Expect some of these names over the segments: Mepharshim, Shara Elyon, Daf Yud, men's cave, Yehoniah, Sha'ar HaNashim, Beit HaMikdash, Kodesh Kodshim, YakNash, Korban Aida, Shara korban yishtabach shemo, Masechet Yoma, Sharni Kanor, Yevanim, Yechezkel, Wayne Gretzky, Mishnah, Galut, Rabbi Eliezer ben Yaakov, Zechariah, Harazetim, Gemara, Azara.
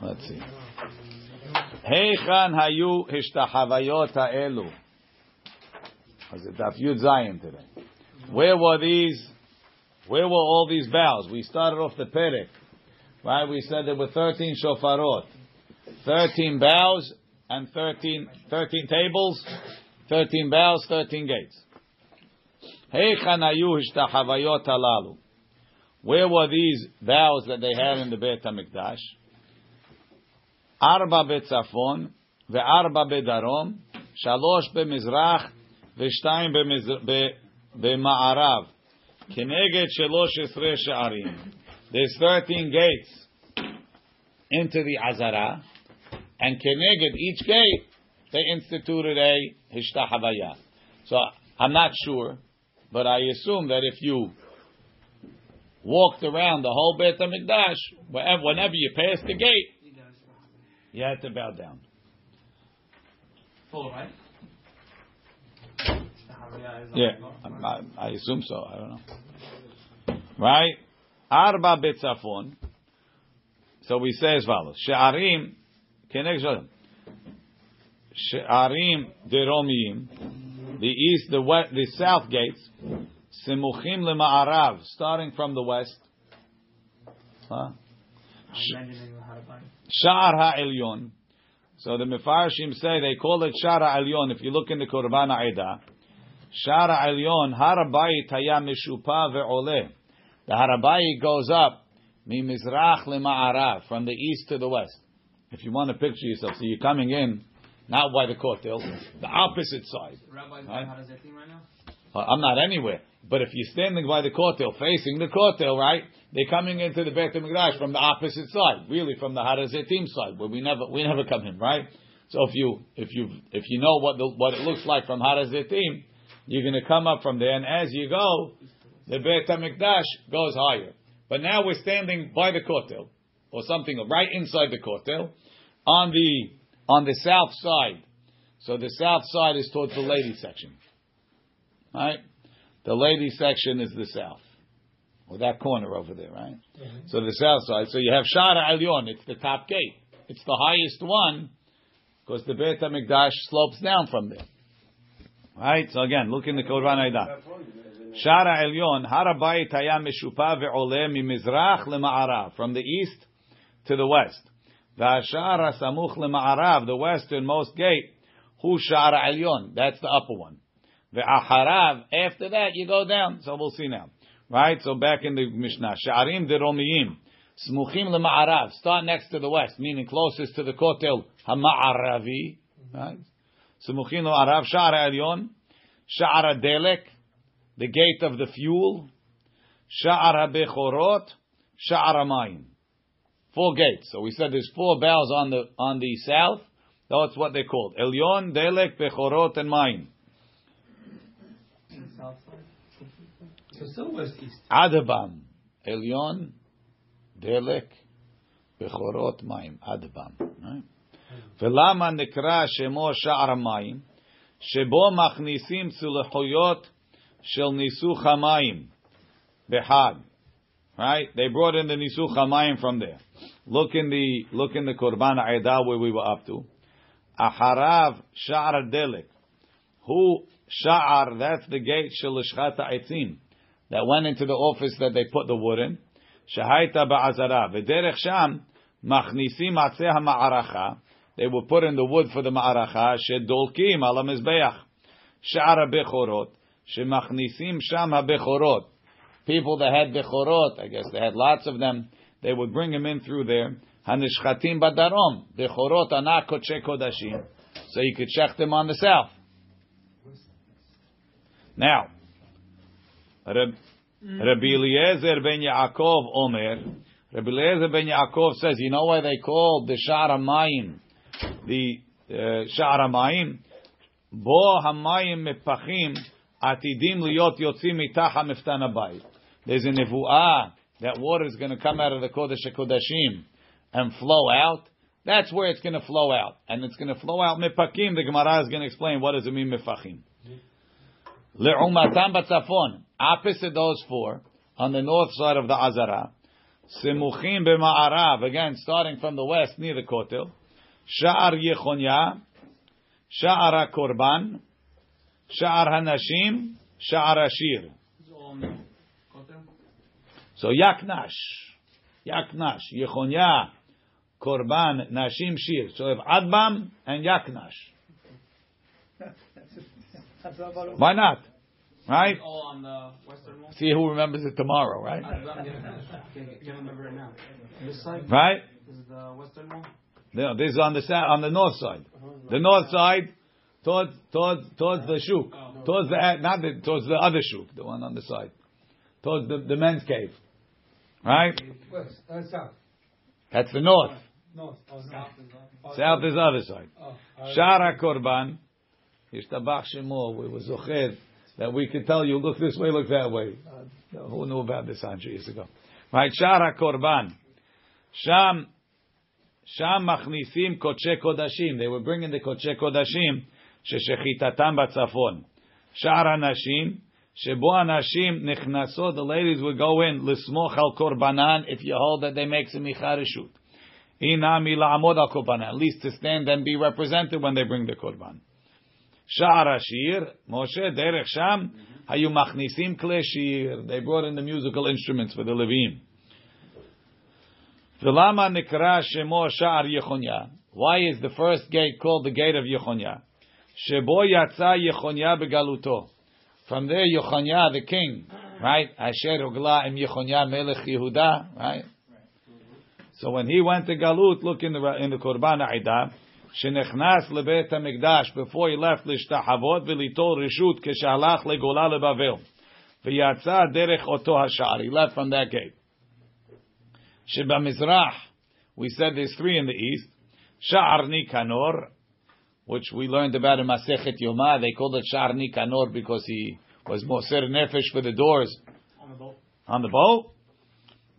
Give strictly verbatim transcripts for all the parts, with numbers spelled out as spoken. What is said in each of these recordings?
Let's see. Heichan hayu hishtahavayot ha'elu. Was it Daf Yud Zion today? Where were these? Where were all these vows? We started off the Perek, right? We said there were thirteen shofarot, thirteen vows, and thirteen, thirteen tables, thirteen vows, thirteen gates. Heichan hayu hishtahavayot halalu. Where were these vows that they had in the Beit HaMikdash? Arba Bit Safon, the Arba Bedarum, Shalosh Bemizrach, Vishtain Bemiz Bem Ma Arav, Kinneged Shaloshis Reshaarim. There's thirteen gates into the Azara, and Kinneged each gate they instituted a Hishtahabaya. So I'm not sure, but I assume that if you walked around the whole Beit HaMikdash, wherever, whenever you passed the gate, you had to bow down. Full, right? Yeah, I, I assume so. I don't know. Right? Arba Bit Safon. So we say as follows: She'arim deromiim. The east, the west, the south gates. Simuchim lema'arav, starting from the west. Huh? Shara Elyon. So the Mepharshim say they call it Shara Elyon. If you look in the Qur'bana Aida, Shara Elyon Harabayit haya mishupa ve'oleh. The Harabayit goes up mi mizrach lema'arav, from the east to the west. If you want to picture yourself, so you're coming in not by the Kotel, the opposite side. Rabbi, right? Harazetim right now? I'm not anywhere. But if you're standing by the Kotel, facing the Kotel, right, they're coming into the Beit HaMikdash from the opposite side, really from the Harazetim side, where we never we never come in, right? So if you if you if you know what the, what it looks like from Harazetim, you're going to come up from there, and as you go, the Beit HaMikdash goes higher. But now we're standing by the Kotel, or something right inside the Kotel, on the on the south side. So the south side is towards the ladies section. Right? The ladies section is the south. Or that corner over there, right? Mm-hmm. So the south side. So you have Shara Elyon. It's the top gate. It's the highest one because the Beit HaMikdash slopes down from there. Right? So again, look in the Qur'an Aida. Shara Elyon, Harabayit haya mishupa ve'oleh mimizrach lema'arav. From the east to the west. V'ashara samuch lema'arav. The westernmost gate. Hu Shara Elyon. That's the upper one. Ve'acharav, after that you go down. So we'll see now. Right? So back in the Mishnah. She'arim deromiim. Smuchim lema'arav. Start next to the west, meaning closest to the Kotel hama'aravi. Right? Smuchim lema'arav. Shara Elyon. Sha'ara delek. The gate of the fuel. Sha'ara bechorot. Sha'ara mayim. Four gates. So we said there's four bells on the on the south. That's what they're called. Elyon, delek, bechorot, and mayim. So west east. Adabam, Elyon, Delek, Bechorot Maim, Adabam. Velama nekra shemo Sha'ar Maim, shebo machnisim tzulchoyot shel nisuch hamayim behag. Right? They brought in the nisuch hamayim from there. Look in the look in the Korban Aida where we were up to. Aharav Sha'ar Delek, who Sha'ar? That's the gate shel shchata etzim. That went into the office that they put the wood in. Shahaita ba'azara. V'derech sham machnisim atzeh ha'ma'aracha. They were put in the wood for the ma'aracha. Shedolkim ala mizbeach. Sha'ara bechorot. Shemachnisim sham ha'bechorot. People that had bechorot, I guess they had lots of them, they would bring them in through there. Hanishchatim badarom. Bechorot anak kodshe kodashim. So you could check them on the south. Now, Rabbi Eliezer ben Yaakov Omer. Rabbi Eliezer ben Yaakov says, you know why they called the Sha'ar HaMayim the uh, Sha'ar HaMayim? Bo HaMayim Mepachim Atidim Liot Yotzim Mitacha Miftan Habayit. There's a nevu'ah that water is going to come out of the Kodesh Kodshim and flow out. That's where it's going to flow out, and it's going to flow out Mepachim. The Gemara is going to explain what does it mean Mepachim. Le'umatam b'tzafon. Opposite those four, on the north side of the Azara, Simuchim b'ma'arav, again starting from the west near the Kotel, Sha'ar Yehoniah, Sha'ar HaKorban, Sha'ar HaNashim, Sha'ar Ashir. So YakNash, YakNash, Yehoniah, Korban, Nashim, Shir. So if Adbam and YakNash. Why not? Right? All on the western wall. See who remembers it tomorrow, right? Can't remember it now. This side? Right? Is the western wall? No, this is on the on the north side. The north side towards towards towards the shuk. Towards the not the, towards the other shuk, the one on the side. Towards the, the men's cave. Right? West, that's south. That's the north. North. South is the other side. Shara Korban. Yishtabach Shemo, we were Zocher. That we could tell you, look this way, look that way. Uh, who knew about this one hundred years ago? Right, Shara Korban. Sham, Sham Machnisim Kodesh Kodshim. They were bringing the Kodesh Kodshim. Sheshechitatam Batzafon. Shara Nashim. Shebo Anashim Nechnasot. The ladies would go in. Lismoch al Korbanan. If you hold that, they make semicha reshut. Inami laamod al Korbanan. At least to stand and be represented when they bring the Korban. Sha'ar Ashir, Moshe, Derech Sham, Hayu Machnisim Kle Shir. They brought in the musical instruments for the Levim. V'lama Nikra Shemo Sha'ar Yehoniah. Why is the first gate called the gate of Yehoniah? Shebo Yatza Yehoniah Begaluto. From there, Yehoniah, the king, right? Asher Ogla Im Yehoniah Melech Yehuda, right? So when he went to Galut, look in the in the Qur'bana Aida. Shenechnas lebeit HaMikdash, before he left l'shtahavot v'litol reshut keshalach legola lebavel v'yatza derech oto hashar. He left from that gate. Shebamizrach, we said there's three in the east. Sharni Kanor, which we learned about in Masechet Yoma. They called it Sharni Kanor because he was moser nefesh for the doors on the boat. On the boat.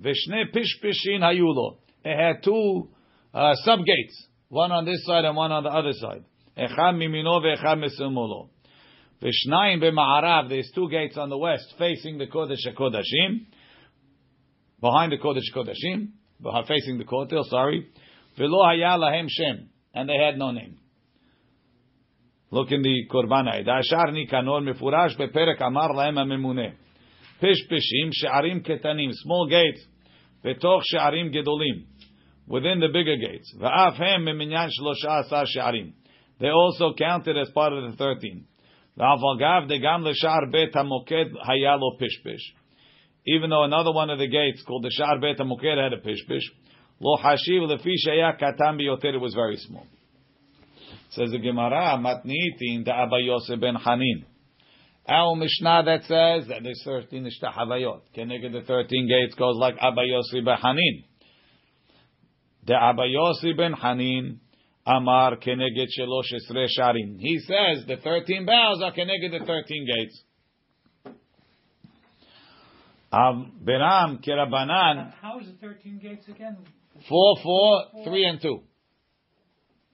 V'shnei pishpishin hayulo. It had two uh, sub gates. One on this side and one on the other side. Echad mimino veechad mesumulo. Vishtain Bemiz Arav. There's two gates on the west facing the Kodesh Kodshim, behind the Kodesh Kodshim, facing the Kotel. Sorry, v'lo haya lahem shem, and they had no name. Look in the Korban Aida. Sharni Kanor mefurash beperek amar lahem hamemune. Pish pishim she'arim ketanim, small gates. Betoch she'arim gedolim. Within the bigger gates. They also counted as part of the thirteen. Even though another one of the gates called the Sharbet Amuked had a pishpish, it was very small. Says the Gemara, matnitin the Abayose ben Hanin. Our Mishnah that says that there's thirteen Hishtahabaya. Kinneged the thirteen gates goes like Abayose ben Hanin. The Abayose ben Hanin Amar Kinneged Shaloshis Reshaarim. He says the thirteen bows are Kinneged the thirteen gates. Beram Kirabanan. How is the thirteen gates again? Four, four, four, three, and two.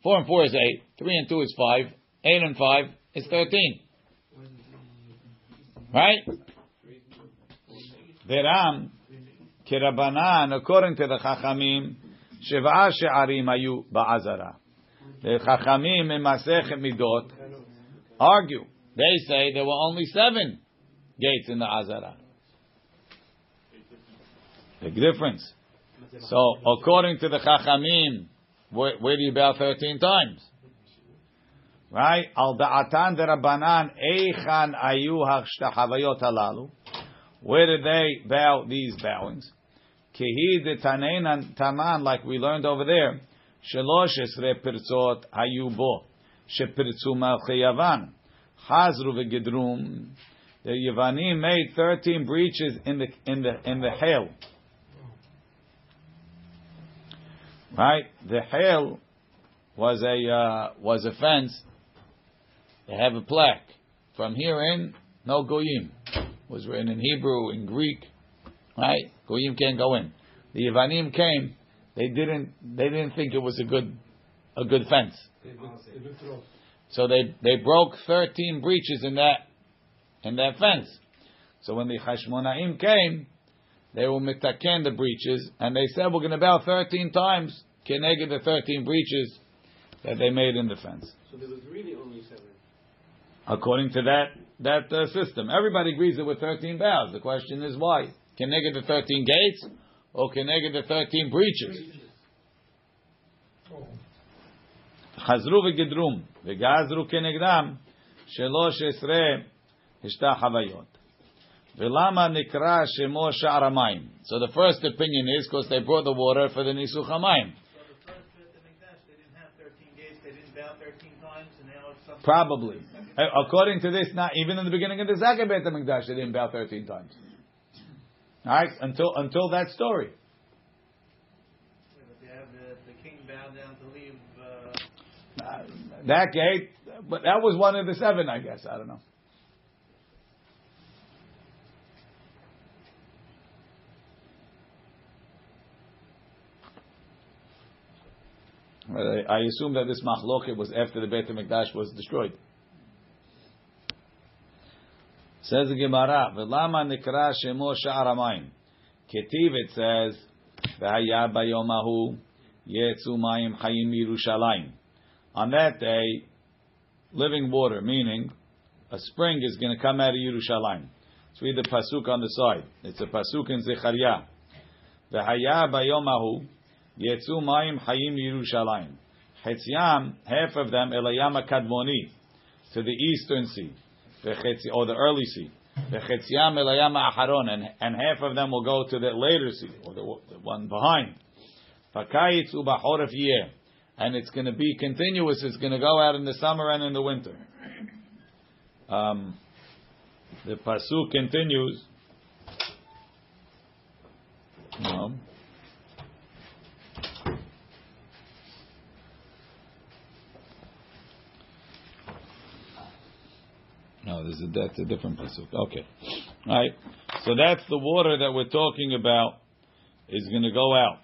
Four and four is eight. Three and two is five. Eight and five is thirteen. Right? Beram Kirabanan, according to the Chachamim. Sheva she'arim hayu ba'azara. The Chachamim in Masechet Midot argue. They say there were only seven gates in the Azara. Big difference. So, according to the Chachamim, where, where do you bow thirteen times? Right? Al da'atan derabanan eichan ayu hashtahavayot halalu. Where did they bow these bowings? Kehi de tanein taman, like we learned over there. Shelosh esre pirzot hayubo shepirzu malchayavan hazru v'gedrum. The Yevanim made thirteen breaches in the in the in the hail. Right, the hail was a uh, was a fence. They have a plaque from here in no goyim. It was written in Hebrew, in Greek. Right, goyim can't go in. The Yevanim came. They didn't. They didn't think it was a good, a good fence. So they they broke thirteen breaches in that, in that fence. So when the Hashmonaim came, they will mitaken the breaches, and they said, we're going to bow thirteen times, Kinneged the thirteen breaches that they made in the fence. So there was really only seven. According to that that uh, system. Everybody agrees that with thirteen bows. The question is why? Kinneged the thirteen gates, or Kinneged the thirteen breaches? breaches. Oh. Chazru v'gidrum, v'gazru kenegdam, shelosh esre, hishtahabaya. V'lama nikra shemo sha'ar ha'mayim. So the first opinion is because they brought the water for the nisuch ha'mayim. Probably. According to this, not even in the beginning of the Zakeh Beit HaMikdash, they didn't bow thirteen times. All right, until until that story. Yeah, but they have the, the king bow down to leave. Uh... Uh, that gate, but that was one of the seven, I guess. I don't know. I assume that this machloket was after the Beit HaMikdash was destroyed. Says the Gemara, "V'lama nikra shemo sha'ar ha'mayim." Ketiv, it says, "Vahaya Bayomahu Yetzu Mayim Haim Yerushalayim." On that day, living water, meaning a spring, is going to come out of Yerushalayim. Let's read the pasuk on the side. It's a pasuk in Zechariah. V'haya Bayomahu. Yetzu Mayim Haim Yerushalayim. Chetziam, half of them, Elayam HaKadmoni, to the eastern sea, or the early sea. Chetziam Elayam HaAcharon, and half of them will go to the later sea, or the one behind. Fakayitz Ubachoref Yeh, and it's going to be continuous. It's going to go out in the summer and in the winter. Um, the pasuk continues. No. No, this is, that's a different pasuk. Okay. All right. So that's the water that we're talking about is going to go out.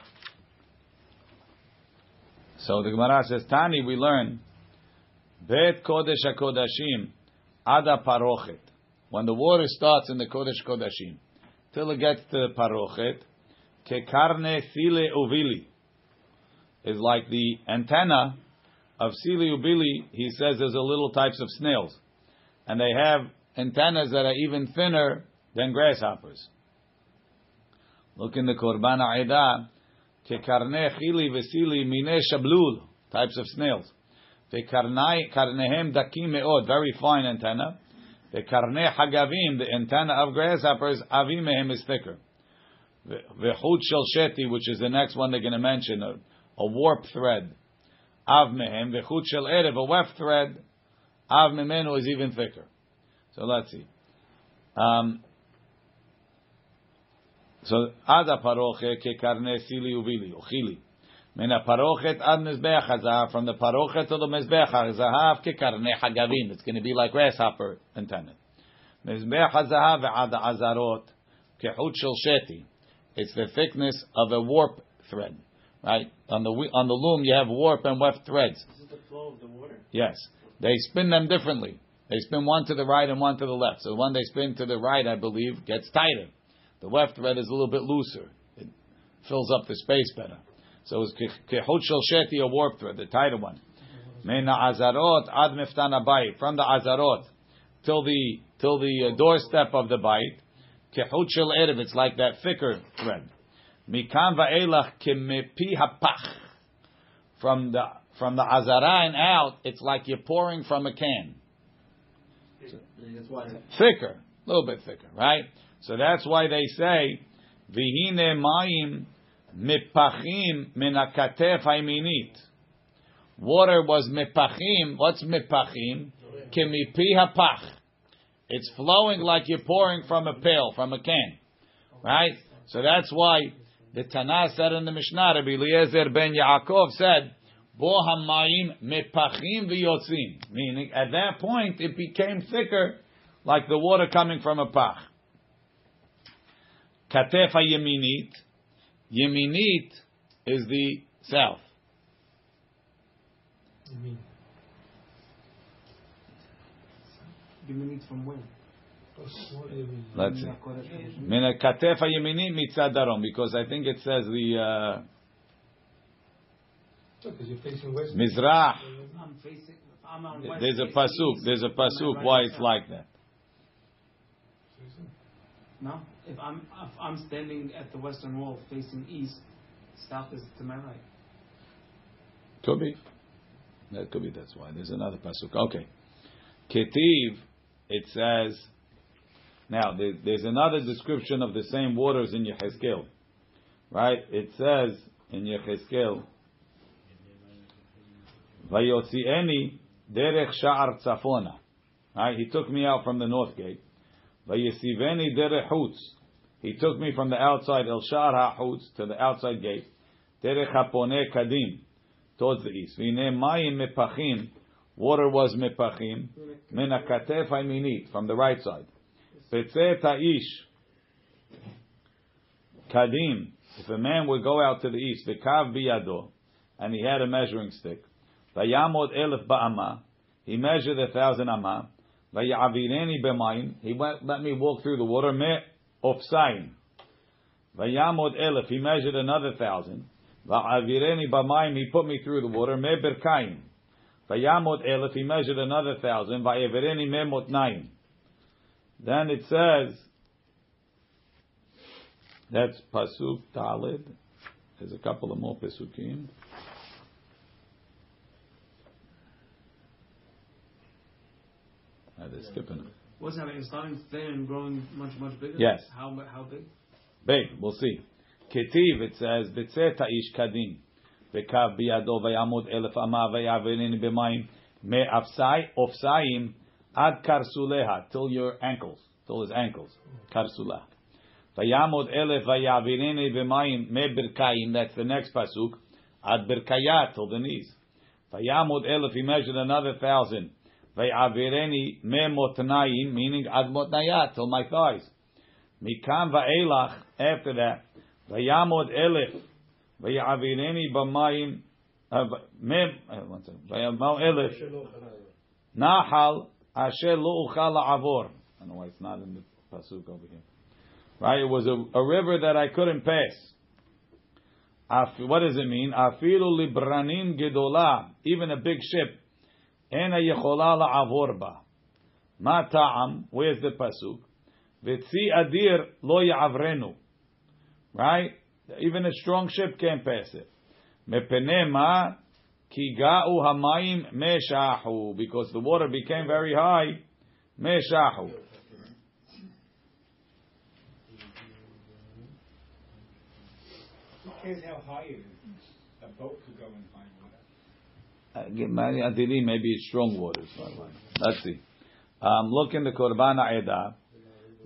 So the Gemara says, Tani, we learn, Bet Kodesh HaKodashim Ada Parochet. When the water starts in the Kodesh Kodashim, till it gets to Parochet, Kekarne Sile Uvili is like the antenna of Sile Uvili, he says, there's a little types of snails. And they have antennas that are even thinner than grasshoppers. Look in the Qur'bana Aida, Kekarneh Chili Vesili Mineh Shablul, types of snails. Vekarnehem Dakim Meod, very fine antenna. Vekarneh Hagavim, the antenna of grasshoppers, Avimehem is thicker. Vechut Shelsheti, which is the next one they're going to mention, a, a warp thread. Avmehem, Vechut Shel Erev, a weft thread. Av Memenu is even thicker. So let's see. Um, so, Ada Parochet ke karne sili uvili, uchili. Mena Parochet ad Mizbeach hazahav, from the Parochet to the Mizbeach hazahav ke karne hagavim. It's going to be like grasshopper antenna. Mizbeach hazahav ve'ada azarot ke hut shel sheti. It's the thickness of a warp thread. Right? On the on the loom you have warp and weft threads. This is the flow of the water? Yes. They spin them differently. They spin one to the right and one to the left. So the one they spin to the right, I believe, gets tighter. The left thread is a little bit looser. It fills up the space better. So it's kehut shel sheti, a warp thread, the tighter one. Meina azarot ad meftan habayit, from the azarot till the till the doorstep of the bayit. Kehut shel erev, it's like that thicker thread. Mikam va'elach kemepi hapach, from the From the Azara and out, it's like you're pouring from a can. Thicker. A little bit thicker, right? So that's why they say, Vihine Mayim Mepachim Menakatef Haiminit. Water was Mepachim. What's Mepachim? Kemipi Hapach. It's flowing like you're pouring from a pail, from a can. Right? So that's why the Tanah said in the Mishnah, Rabbi Eliezer ben Yaakov said, meaning, at that point, it became thicker, like the water coming from a pach. Katef hayeminit. Yeminit is the south. Yeminit from where? Let's see. Mina katef hayemini mitzad darom, because I think it says the uh, Mizrach. There's a pasuk. There's a pasuk. Why it's like that? No, if I'm if I'm standing at the western wall facing east, south is to my right. Could be. That could be. That's why. There's another pasuk. Okay. Ketiv. It says. Now, there, there's another description of the same waters in Yechezkel. Right? It says in Yechezkel, Vayotzieni derech sha'ar tzafona. Right? He took me out from the north gate. Vayesiveni derech hutz. He took me from the outside, el sha'ar ha'chutz, to the outside gate. Derech ha'poneh kadim, towards the east. V'ineh mayim mepachim. Water was mepachim. Min ha'katef ha'iminit, from the right side. Petzeh ta'ish kadim. If a man would go out to the east, the kav biyado, and he had a measuring stick, vayamod elef ba'ama, he measured a thousand ama, vayavireni b'mayim, he went, let me walk through the water, me ofsayim, vayamod elef, he measured another thousand, vayavireni b'mayim, he put me through the water, me berkayim, vayamod elef, he measured another thousand, vayavireni me motnayim. Then it says, that's Pasuk Talid. There's a couple of more Pasukim. They're skipping it. What's happening? It's starting thin and growing much, much bigger? Yes. How how big? Big. We'll see. Ketiv, it says, B'tzeh ta'ish kadim. B'kav biyado v'yamud elef ama v'yavirin b'mayim me'afsayim. Ad karsuleha, till your ankles, till his ankles. Karsulah. Vayamod elef vayavireni b'mayim me berkayim. That's the next pasuk. Ad berkayat, till the knees. Vayamod elef, he measured another thousand. Vayavireni me motnayim, meaning ad motnayat, till my thighs. Mikam va'elach, after that. Vayamod elef vayavireni b'mayim me. One second. Vayamod elef nahal. Asher lo uchal avor. I don't know why it's not in the pasuk over here. Right? It was a, a river that I couldn't pass. Af, what does it mean? Afilu libranin gedola. Even a big ship. Ena yechola la'avorba. Ma ta'am. Where's the pasuk? Vetzi adir lo ya'avrenu. Right? Even a strong ship can't pass it. Mepenema. Kiga'u hamayim meshahu, because the water became very high. Meshahu. Who cares how high it is? A boat could go in high water. Maybe it's strong water. Let's see. Um, look in the Qur'bana Aida.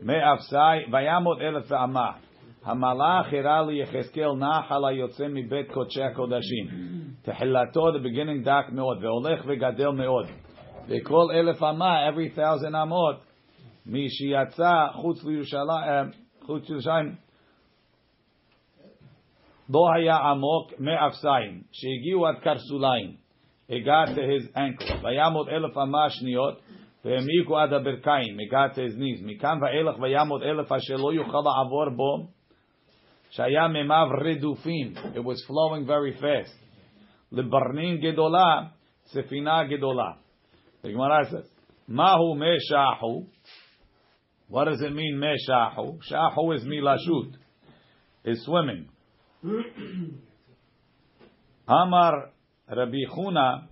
Me'afsai vayamot elef amah. Hamalach irali yecheskel na'hala yotzem mi bet kodesh kodashim. Tehilato, the beginning, dak meod. Ve'olech ve'gadel meod. They call elef amah, every thousand amot. Mi shiyatza chutz l'Yerushalayim lo haya amok me'afsayim. Shegiu ad karsulayim. It got to his ankle. Vayamod elef amah shniyot. Ve'emiku ad haberkayim. It got to his knees. Mikan va'elech vayamod elef asher lo yuchal avor bo. Shaya memav redufim. It was flowing very fast. Lebarnin gedola, sefina gedola. The Gemara says, "Mahu meshahu." What does it mean, meshahu? Shahu is milashut, is swimming. Amar Rabbi Chuna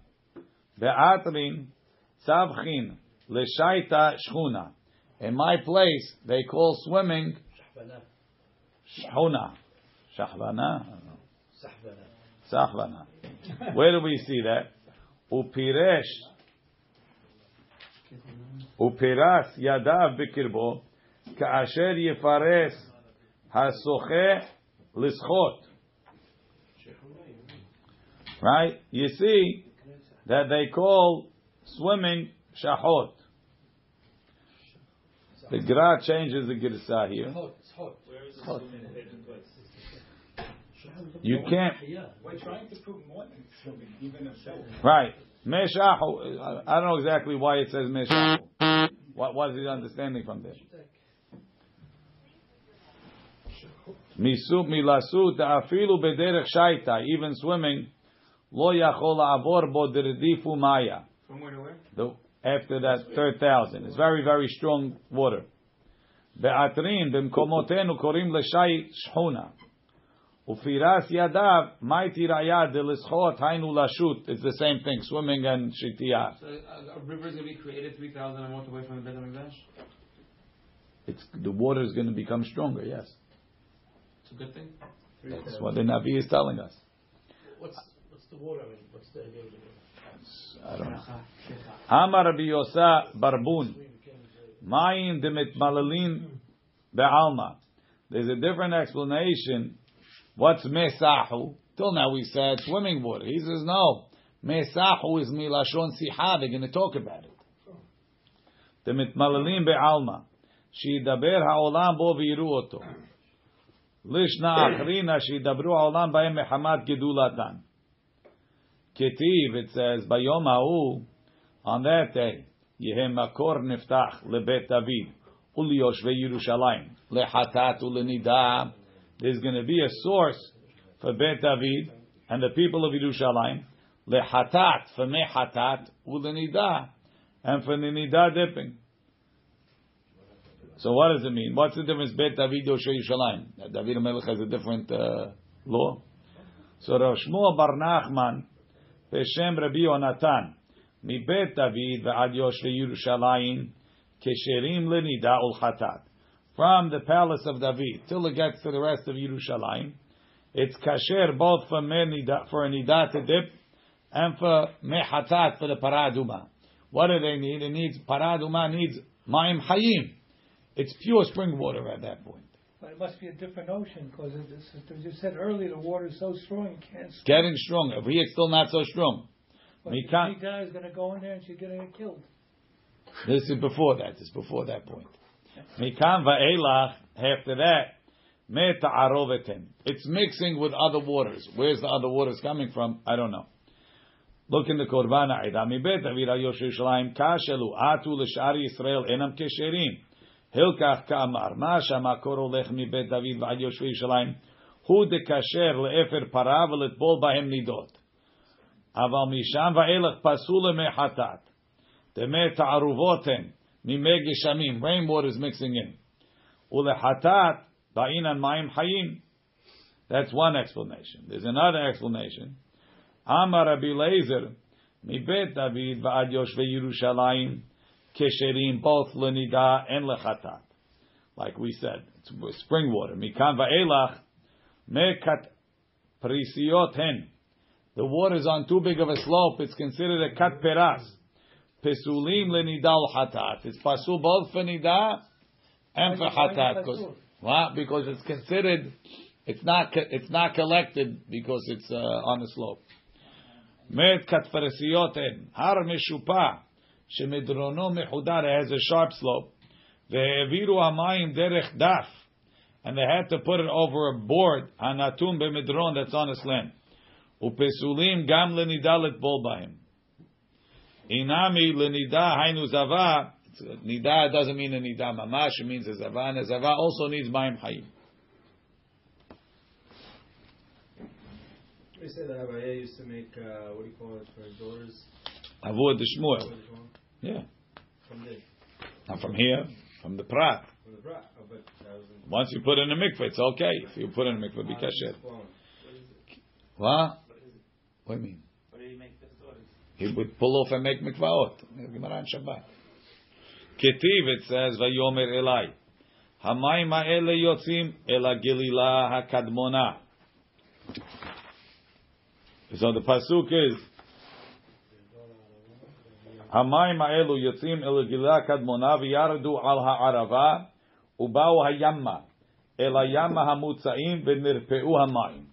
be'atrin savchin leshaita shchuna. In my place, they call swimming shchuna, shahvana, sahvana. Where do we see that? Upiresh, upiras yadav bikirbo, kaasher yifares hasoche lischot. Right? You see that they call swimming shahot. The Gra changes the girsah here. You can't. We're trying to prove more than swimming, even a show. Right. Meshahu. I don't know exactly why it says Meshahu. What, what is his understanding from there? Even swimming, lo yachol avor bo derdifu maya. From where to where? After that third thousand, it's very very strong water. Be'atrin b'mkomotenu korim l'shai shchuna. Ufiras yadav ma'iti raya de'lischot hainu lashut. It's the same thing, swimming and shitiyah. So uh, a river is going to be created three thousand and away from the Beit HaMikdash? It's the water is going to become stronger. Yes. It's a good thing. That's what the Navi is telling us. What's what's the water? I mean, what's the idea of the water? I don't know. Amar Rabbi Yosa Barbun, Ma'in demit malalin be'alma. There's a different explanation. What's mesahu? Till now we said swimming water. He says no. Mesahu is milashon siha. They're going to talk about it. Demit malalin be'alma. Shidaber ha'olam bo v'iru oto. Lishna achrina shidabru ha'olam ba'em mechamat gedulatan. Ketiv, it says, Bayomahu, on that day, Yehem makor niftach lebet David, uliyoshve Yerushalayim, lehatat ulenidah. There's going to be a source for Beit David and the people of Yerushalayim, lehatat, for mehatat ulenidah, and for ninidah dipping. So what does it mean? What's the difference? Beit David or Yerushalayim? David HaMelech has a different uh, law. So Rav Shmuel Bar Nachman, Peshem Rabbi Yonatan, Mi Beit David ve'ad Yoshve Yerushalayim, Kesherim le'nida ulchatat. From the palace of David till it gets to the rest of Yerushalayim, it's kasher both for menida, for nida to dip, and for mehatat for the paraduma. What do they need? It needs paraduma needs ma'im hayim. It's pure spring water at that point. But it must be a different ocean because, as you said earlier, the water is so strong you can't. Swim. Getting stronger. Here it's still not so strong. But the guy is going to go in there and she's going to get killed. This is before that. This is before that point. Mikan va'elach. After that, meta arovetim. It's mixing with other waters. Where's the other waters coming from? I don't know. Look in the Qur'bana Aida. Mi bet David Yerushalayim kashelu atu l'shari Yisrael enam kesherim. Hilkach ka'amar, ma'asha ma'kor olech mi bet David v'ad Yoshua Yishalayim, hu dekasher le'efer para v'letbol b'hem nidot. Aval misham va'elech pasule me'hatat. Deme ta'aruvotem, mimei geshamim, rainwater is mixing in. Ulehatat, ba'inan ma'im hayim. That's one explanation. There's another explanation. Amar Rabbi Leizer, mi bet David v'ad Yoshua Yerushalayim, kesherim both lenida and lechatat, like we said, it's spring water. Mikan va'elach mekat prisiot hen. The water is on too big of a slope; it's considered a kat peras. Pesulim lenida lechatat. It's pasul both for nida and for hatat. Because why? Because it's considered, it's not it's not collected because it's uh, on a slope. Mekat prisiot hen har meshupah. Shemidrono mechudar has a sharp slope. Ve'eviru hamayim derech daf, and they had to put it over a board. Hanatum b'midron, that's on a slant. Upesulim gam lenidalet bolbaim. Inami lenida hainu zava. Nida doesn't mean a nida mamash. It means a zava, and a zava also needs mayim hayim. They said that Abayeh used to make uh, what do you call it for his daughters? Avoid the Shmuel. Yeah. From this. Not from here. From the Prat. From the Prat. Oh, but that was in once you put in a mikveh, it's okay. If you put in a mikveh, be kasher. What? What do you mean? What did he make the daughters? He would pull off and make mikvaot. Gemara and Shabbat. Ketiv, it says, Vayomer Elai. Hamayim ha'ele yotzim ela gilila hakadmona. So the pasuk is, Hamayim ha'elu yotzim el gilila kadmona v'yardu al ha'arava uba'u hayamma el hayamma hamutzaim v'nirpe'u hamayim.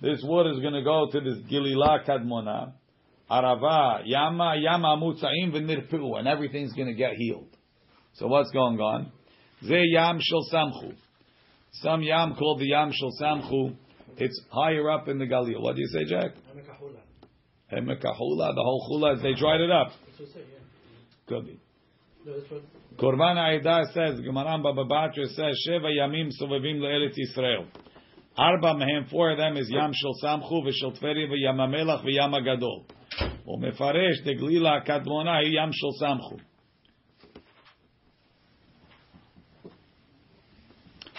This water is going to go to this gilila kadmona, arava, yamma, yamma hamutzaim v'nirpe'u, and everything's going to get healed. So what's going on? Ze yam shel samchu. Some yam called the yam shel samchu. It's higher up in the Galil. What do you say, Jack? Hemekahula. The whole chula, they dried it up. Could be. Korban Aida says, Gemaram Bababacho says, Sheva Yamim Sovavim Le'elit Yisrael. Arba mehem, four of them is Yam Shel Samchu, V'Shel Tveri, V'Yam HaMelach, V'Yam HaGadol. U'Mefaresh, Deglila, Kadmona, Yam Shel Samchu.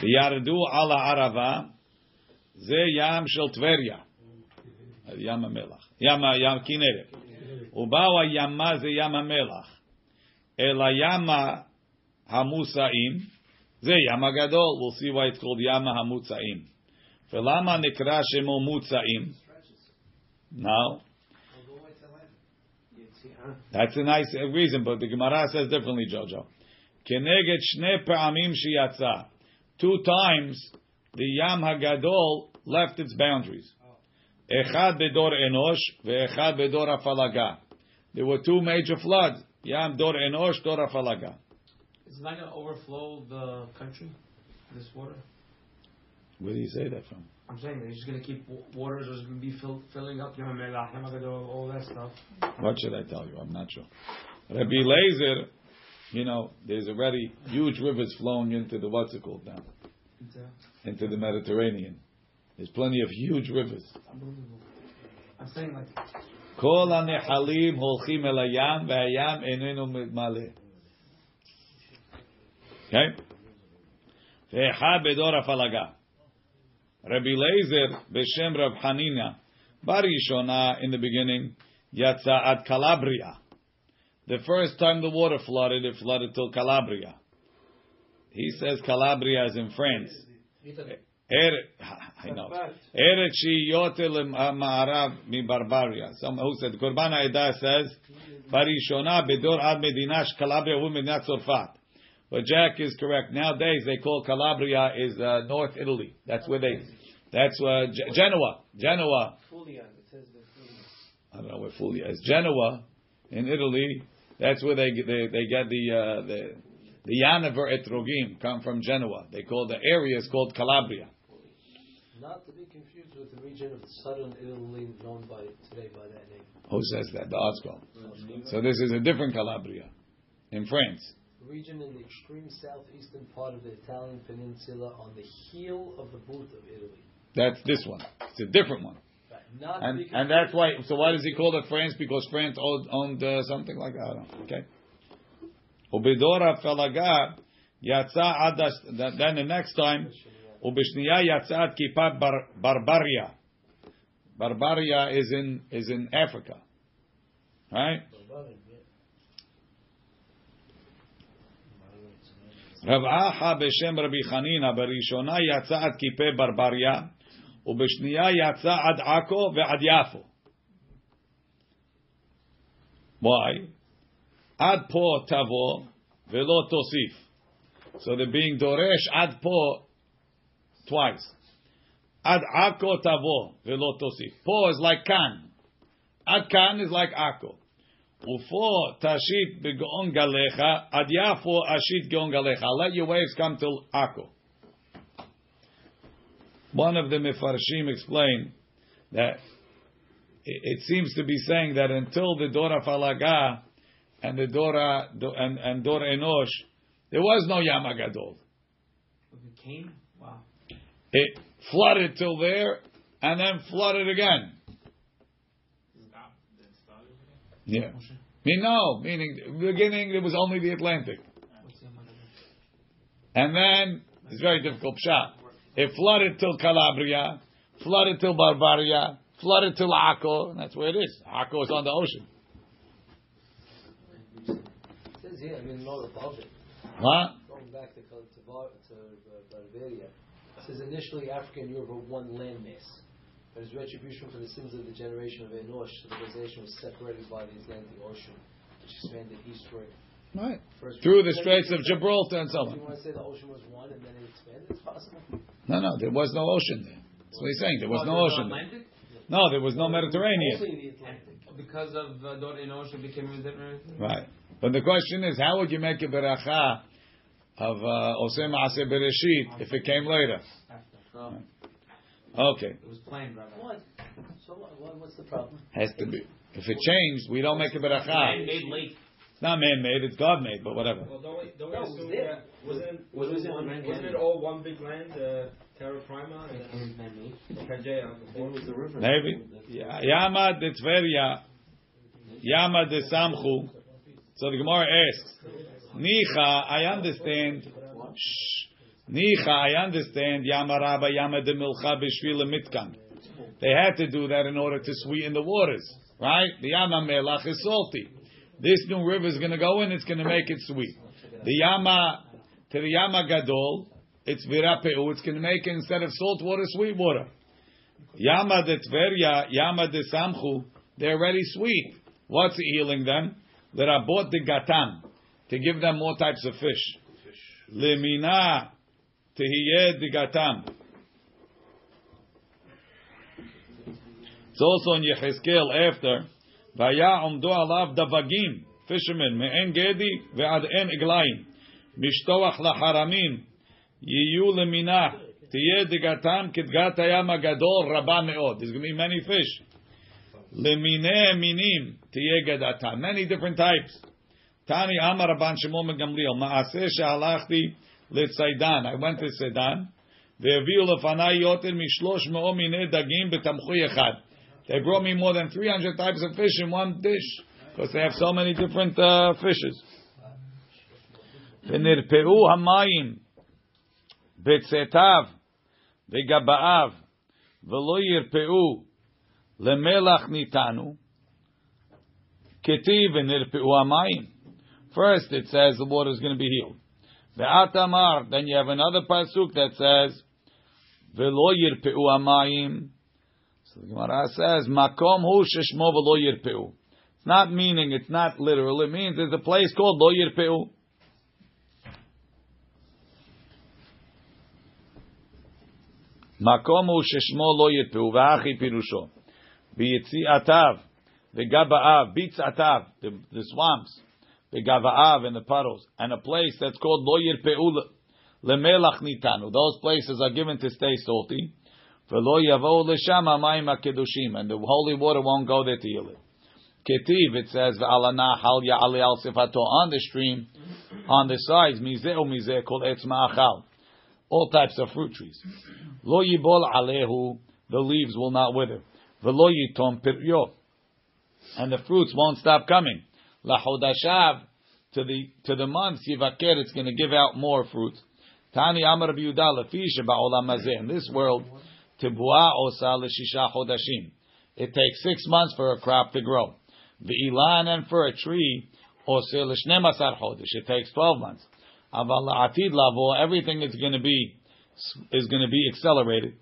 V'Yardu Ala Arava, Ze Yam Shel Tveria. Yam HaMelach. Yam Kineret. U'Bawa Yamma, Ze Yam HaMelach. Ela Yama Hamusaim. Ze Yam HaGadol. We'll see why it's called Yama Hamusaim. Velama Nikra Shemo Mutsaim. No. That's a nice reason, but the Gemara says differently, Jojo. Kinneged Shne Pa'amim Shiyatza. Two times the Yam HaGadol left its boundaries. Echad Bedor Enosh, Ve'echad Bedor Afalaga. There were two major floods. Yam Dor Enosh, Dor Afalaga. Is it not going to overflow the country, this water? Where do you say that from? I'm saying that it's going to keep waters, or it's going to be fill, filling up Yam HaMelach, Yam HaGadol, all that stuff. What should I tell you? I'm not sure. Rabbi Lazer, you know, there's already huge rivers flowing into the, what's it called now? Into the Mediterranean. There's plenty of huge rivers. Unbelievable. I'm saying like... Kol hanechalim holchim el hayam, v'hayam enenu maleh. Okay? Ve'echad bedor afalaga. Rabbi Leizer, Beshem Rav Hanina, Barishona, in the beginning, Yatsa at Calabria. The first time the water flooded, it flooded till Calabria. He says Calabria is in France. I know. Eretz Yotel Ma'arav mi Barbaria. Some who said Qur'bana Aida says Barishona bedor ad Medinash Calabria u Medinat Tzorfat. But Jack is correct. Nowadays they call Calabria is uh, North Italy. That's where they. That's uh, G- Genoa. Genoa. Fulia. It says Fulia. I don't know where Fulia is. Genoa, in Italy. That's where they they, they get the uh, the the Yanaver etrogim come from Genoa. They call the area is called Calabria. Not to be confused with the region of southern Italy known by today by that name. Who says that? The Oscar. So this is a different Calabria, in France. Region in the extreme southeastern part of the Italian peninsula on the heel of the boot of Italy. That's this one. It's a different one. Right. Not and and that's why, so why does he call it France? Because France owned uh, something like that. I don't know. Okay. Ubidora falaga yatsa adas. Then the next time, ubishniya yatsa kipat barbaria. Barbaria is in is in Africa, right? Rav Aha b'shem Rabbi Chanina b'rishona yatsa ad Kipe Barbaria u'b'shniya yatsa ad Akko ve'ad Yafo. Why? Ad po tavo ve'lo tosif. So they're being doresh ad po twice. Ad Akko tavo ve'lo tosif. Po is like kan. Ad kan is like Akko. Ufo tashit begon galecha ad Yafo ashit begon galecha. Let your waves come till Akko. One of the Mepharshim explained that it seems to be saying that until the Dora Falaga and the Dora and, and Dor Enosh, there was no Yam HaGadol. It came? Wow. It flooded till there and then flooded again. Yeah. No, meaning, beginning, it was only the Atlantic. And then, it's very difficult, pshat. It flooded till Calabria, flooded till Barbaria, flooded till Akko, and that's where it is. Akko is on the ocean. It says here, I mean, no Republic. Huh? Going back to, to, Bar- to Barbaria, it says initially Africa and Europe were one landmass. But his retribution for the sins of the generation of Enosh, civilization was separated by the Atlantic Ocean, which expanded eastward. Right. First Through the Straits of Gibraltar and so on. Do you want to say the ocean was one and then it expanded? It's possible. No, no, there was no ocean there. That's what he's saying. There was no ocean there. No, there was no Mediterranean. Mostly the Atlantic. Because of uh, Dor Enosh, it became Mediterranean. Right. But the question is, how would you make a beracha of Oseh Ma'aseh Bereshit if it came later? Right. Okay. It was plain, brother. What? So what, what's the problem? Has to be. If it changed, we don't make a beracha. It's not man-made, it's God-made, but whatever. Well, don't we, don't we no, assume that wasn't, wasn't, was it, one, wasn't land? It all one big land, uh, Terra Prima and Pangea? What was the river? Maybe. Yeah, Yama de Tveria, Yama de Samchu. So the Gemara asks, Nicha, I understand, shh, Nicha, I understand, Yama Rabba, Yama de Milcha, Bishvila Mitkan. They had to do that in order to sweeten the waters, right? The Yama Melach is salty. This new river is going to go in, it's going to make it sweet. The Yama, to the Yama Gadol, it's Virapeu, it's going to make it, instead of salt water, sweet water. Yama de Tveria, Yama de Samchu, they're already sweet. What's healing them? L'rabot de Gatam, to give them more types of fish. Lemina, Tehiyeh de Gatam. It's also in Yechezkel after. Vaya omdo alav davagim, fishermen, me'en gedi ve'ad en iglaim, mishtoach laharamim, yiyu leminah, tiyeh digatam kitgat hayam agadol rabba me'od. There's going to be many fish. Lemineh minim, tiyeh gadatam. Many different types. Tani amar Rabban Shimon ben Gamliel, ma'aseh she'alachti le'tzaidan. I went to Sedan. Ve'aviu lefanai yoter mishlosh me'o mineh dagim betamchu yechad. They brought me more than three hundred types of fish in one dish, because they have so many different uh, fishes. V'nirpeu hamayim b'tzetav v'gabaav v'lo yirpeu lemelach nitanu keti v'nirpeu hamayim. First it says the water is going to be healed. V'atamar, then you have another pasuk that says v'lo yirpeu hamayim. So the Gemara says, "Makom hu sheshmo v'lo yirpeu." It's not meaning; it's not literal. It means there's a place called Lo Yirpeu. Makom hu sheshmo Lo Yirpeu v'achi pirusho b'yitzi atav v'gabaav beats atav the swamps v'gavaav and the puddles, and a place that's called Lo Yirpeu lemelach nitanu. Those places are given to stay salty. And the holy water won't go there to heal it. Ketiv, it says, on the stream, on the sides, all types of fruit trees. The leaves will not wither. And the fruits won't stop coming. To the, to the months, it's going to give out more fruits. In this world, it takes six months for a crop to grow. V'ilan, and for a tree, it takes twelve months. Everything is going to be is going to be accelerated.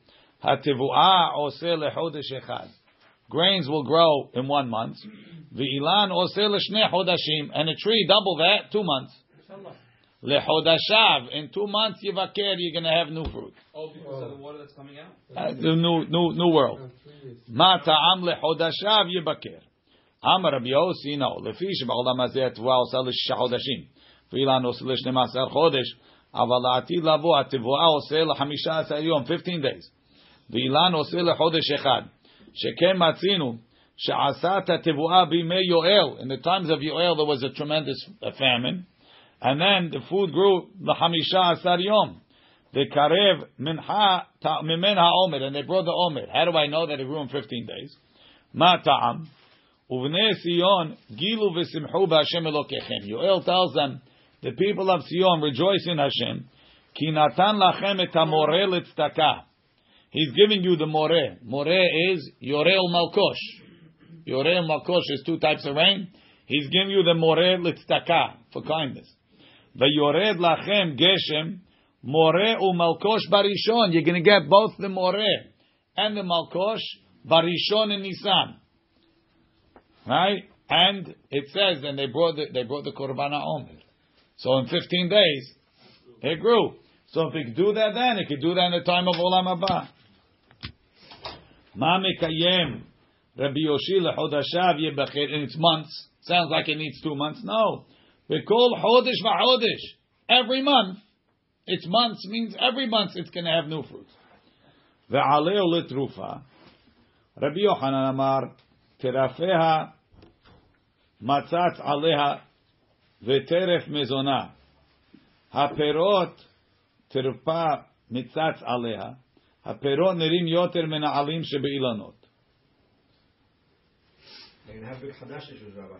Grains will grow in one month. V'ilan and a tree double that, two months. Lehodashav, in two months Yivaker, you're going to have new fruit. Old because of the water that's coming out? Uh, the new, new, new world. Mata am lehodashav Yivaker. Am Rabbi Yossi, no. Lefish ba'olam hazeh atvoa osa l'shisha chodashim. V'ilan osa l'shne masar chodesh. Aval ha'atid lavo atvoa osa l'hamisha asar yom. Fifteen days. V'ilan osa l'chodesh echad. Shekem matzinu. She'asat atvoa b'imei Yoel. In the times of Yoel there was a tremendous famine. And then the food grew l'hamisha asar yom, the karev minha mimen haomer, and they brought the omer. How do I know that it grew in fifteen days? Ma ta'am uvnei Sion gilu v'simchu b'Hashem Elokechem. Yoel tells them the people of Sion rejoice in Hashem. Ki natan lachem et hamoreh l'tzedakah. He's giving you the moreh. Moreh is yoreh malkosh. Yoreh malkosh is two types of rain. He's giving you the moreh l'tzedakah for kindness. V'yored lachem geshem moreh u'malkosh barishon. You're going to get both the moreh and the malkosh barishon and Nisan, right? And it says, and they brought the, they brought the Qur'bana Aida. So in fifteen days, it grew. So if it could do that then, it could do that in the time of Olam Haba. Ma mekayem Rabbi Yoshi lechodashav yebacher. And it's months. Sounds like it needs two months. No. We call Chodesh v'Chodesh. Every month, it's months means every month it's going to have new fruits. Ve'aleu l'trufa, Rabbi Yochanan amar, terafeha matzatz aleha ve'teref mezona. Haperot terpa mitzatz aleha. Haperot nerim yoter mena'alim shebe'ilanot. They're going to have big Hadash issues, Rabbi.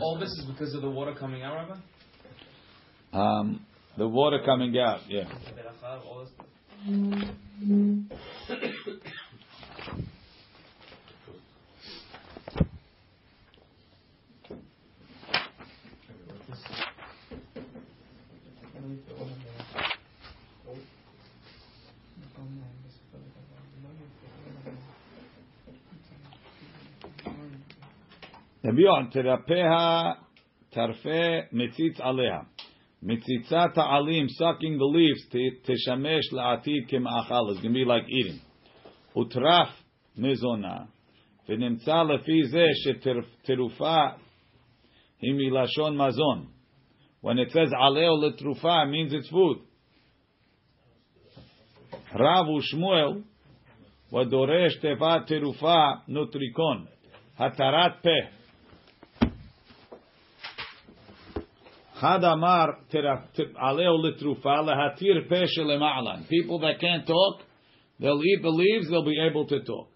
All this is because of the water coming out, Rabbi? Um, the water coming out, yeah. Nebion terapeha tarfe metzitz aleha. Mitzitzat ha'alim, sucking the leaves, teshamesh la'atid kem'achal. It's going to be like eating. Utraf mezona, v'nemtza lefi zeh sheterufa hi milashon mazon. When it says aleo letrufa, it means it's food. Rav u'shmuel, v'doresh teva terufa nutrikon, hatarat peh. Hadamar aleo litrufa lehatir peshe lema'alan. People that can't talk, they'll eat the leaves, they'll be able to talk.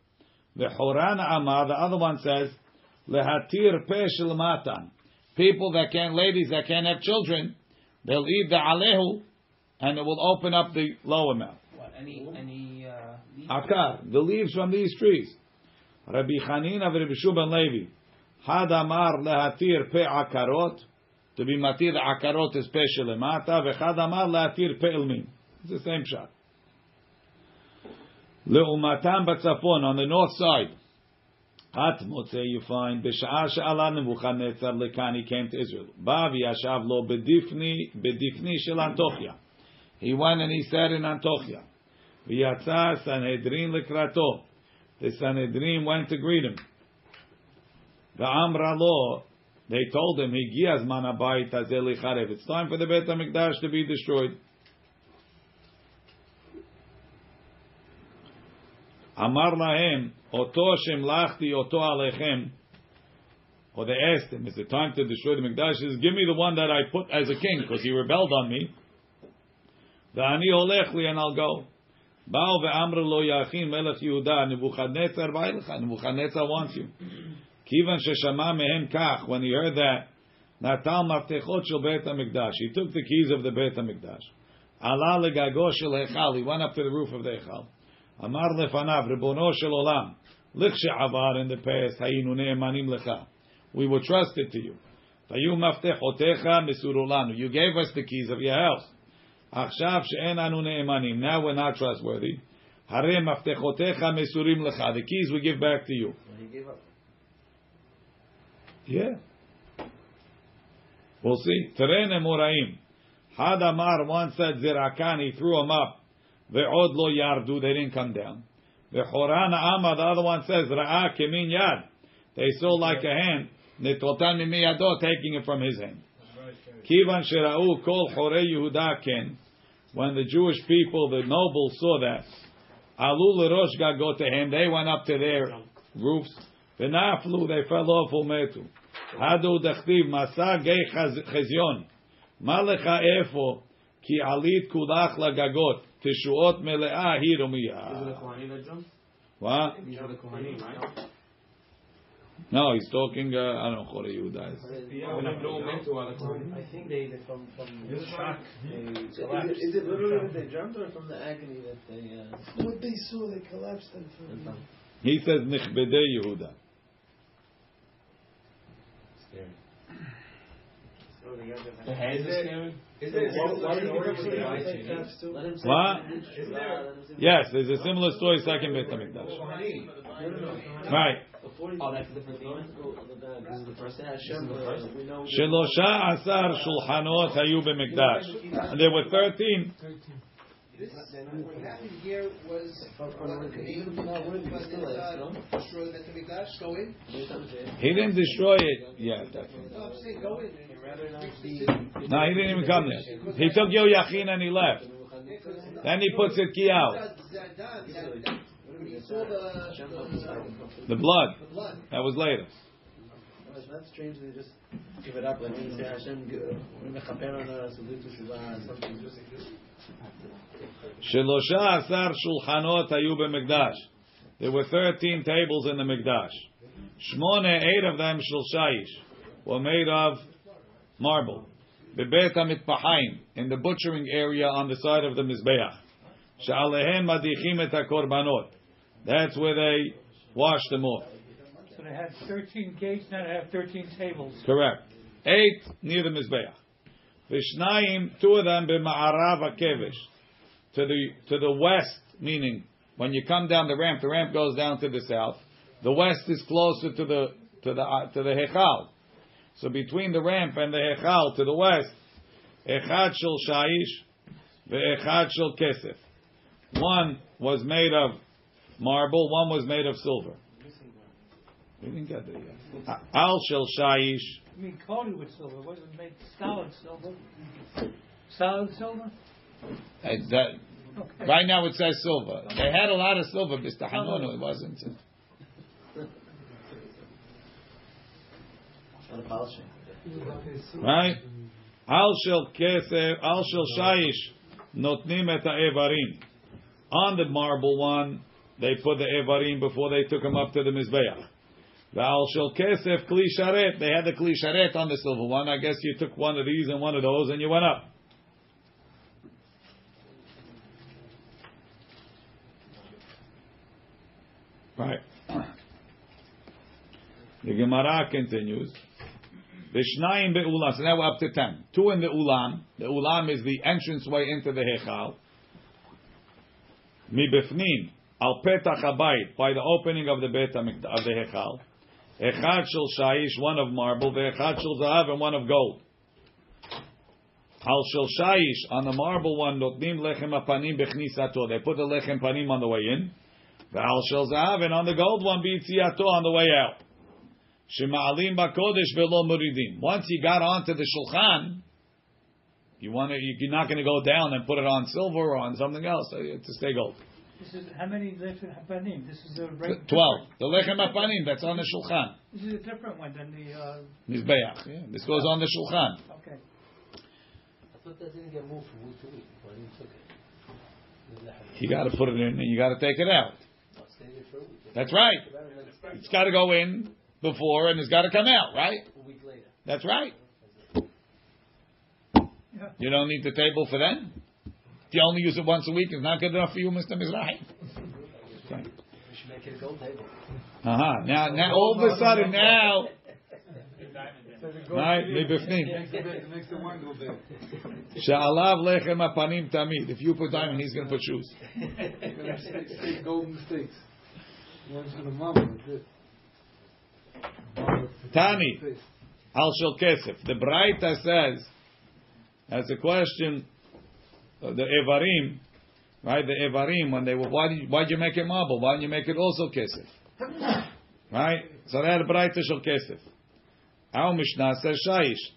The Horan Amar, the other one says, lehatir peshe lematan. People that can't, ladies that can't have children, they'll eat the alehu, and it will open up the lower mouth. What, any, any, uh, leaves? Akar, the leaves from these trees. Rabbi Chanina v'Rabbi Shuban Levi. Hadamar lehatir pe akarot. To be matir akarot is peshe lemata, v'chad amar le'atir pe'elmin. It's the same shot. Le'umatam b'tzafon, on the north side. At Motzei you find, b'sha'ah she'ala Nebuchadnezzar lekan, he came to Israel. Bav yashav lo bedifni, bedifni shel Antochia. He went and he sat in Antochia. V'yatza Sanhedrin lekrato. The Sanhedrin went to greet him. V'amra lo, they told him, it's time for the Beit HaMikdash to be destroyed. Amar lahem, oto shemlachti oto alechem. Or they asked him, is it time to destroy the Mikdash? He says, give me the one that I put as a king, because he rebelled on me. V'ani olech li, and I'll go. Ba'o ve'amru lo yachin melech Yehuda, Nebuchadnezzar ba'ilcha. Nebuchadnezzar wants you. Kivan sheshama mehem kach, when he heard that, natal maftechot shel Beit HaMikdash, he took the keys of the Beit HaMikdash. Ala legago shel Hechal, he went up to the roof of the Hechal. Amar lefanav, ribono shel olam, lich she'avar, in the past, hayinu ne'emanim lecha, we were trusted to you. Tayu maftechotecha misurulanu, you gave us the keys of your house. Achshav she'en anu ne'emanim, now we're not trustworthy. Hare maftechotecha misurim lecha, the keys we give back to you. He gave up. Yeah. We'll see. Terene Moraim. Hadamar once said Zirakan, he threw him up. Ve'od lo yardu, they didn't come down. Ve'horan Ama, the other one says, Ra'ah kemin yad. They saw like a hand. Netotan mimiyado, taking it from his hand. Kivan shira'u kol hore Yehuda ken. When the Jewish people, the nobles, saw that, Alu lerosh gagotehem, they went up to their roofs. V'naflu, they fell off, umetu. Hadu dechtiv, masa gei chezyon. Ma lecha efo, ki alit kulach lagagot, teshuot mele'ah hirumiyah. Is it a Kohanim that jumps? What? These are the Kohanim, right? No, he's talking, uh, I don't know, Chore Yehuda. I think they, from, from the shock, they collapsed. Is it literally that they jumped, or from the agony that they, uh... What they saw, they collapsed and fell. He says, Nichbedei Yehuda. The hands are scary. Is there a similar What? Yes, there's a similar story. Second Beit HaMikdash. Right. Oh, that's a different thing. This is the first thing. Shelosha asar shulchanot hayu b'Mikdash. And there were thirteen. This, what happened here was he didn't destroy it. Yeah, definitely. No, he didn't even come there. He took Yoyachin and he left. Then he puts it key out. The blood. That was later. It's not strange they just give it up, like when you say Hashem, mechaper on us, and do teshuva, and something just exists. Shelosha asar shulchanot hayu b'mikdash. There were thirteen tables in the Mikdash. Shmone, eight of them, shulshaish, were made of marble. Bebet HaMitpachim, in the butchering area on the side of the Mizbeach. She'alehem madichim et hakorbanot. That's where they wash them off. So they had thirteen gates, now they have thirteen tables. Correct. Eight near the Mizbeach. Vishnayim, two of them, b'ma'arav hakevish. To the, to the west, meaning when you come down the ramp, the ramp goes down to the south. The west is closer to the, to the, to the Hechal. So between the ramp and the Hechal to the west, Echad Shul Shayish, Ve'echad Shul Kesef. One was made of marble, one was made of silver. We didn't get there yet. Al Shul Shayish. You mean coated with silver, wasn't made solid silver? Solid silver? Hey, that, okay. Right now it says silver. They had a lot of silver, Mister Hanonu, it wasn't. Right? Al shel kesef, al shel shayish, notnim et ha'evarim. On the marble one, they put the evarim before they took them up to the mizbeach. The al shel kesef kli sharet, they had the kli sharet on the silver one. I guess you took one of these and one of those and you went up. Right. The Gemara continues. Vishnayim be'ulam. So now we're up to ten. Two in the ulam. The ulam is the entrance way into the hechal. Mi befnin al petach habayit, by the opening of the Beit HaMikdash, of the hechal. Echad shel shayish, one of marble. Ve'echad shel zahav, and one of gold. Al shel shayish, on the marble one, notnim lechem apanim bechnisato. They put the lechem panim on the way in. Ve'al shel zahav, and on the gold one, b'yitziato, on the way out. Once you got onto the shulchan, you want to, you're not going to go down and put it on silver or on something else. So to stay gold. This is how many lechem hapanim? This is the right twelve. The lechem hapanim that's on the shulchan. This is a different one than the uh, mizbeach. Yeah, this goes on the shulchan. Okay. I thought that didn't get moved from week to week. Why didn't you take it? You got to put it in and you got to take it out. That's right. It's got to go in before and it's got to come out, right? A week later. That's right. Yeah. You don't need the table for then. If you only use it once a week, it's not good enough for you, Mister Mizrahi. Right. We should make it a gold table. Uh huh. Now, now, all of a sudden, now, right? It makes the wine go big. Sha'alav lechem apanim tamid. If you put diamond, he's going to put shoes. Golden sticks. One's going to mumble. Tani, al shel kesef. The Braita says, as a question, the evarim, right? The evarim, when they were, why did why did you make it marble? Why didn't you make it also kesef? Right? So they had a Braita shel kesef. Our Mishnah says shayish.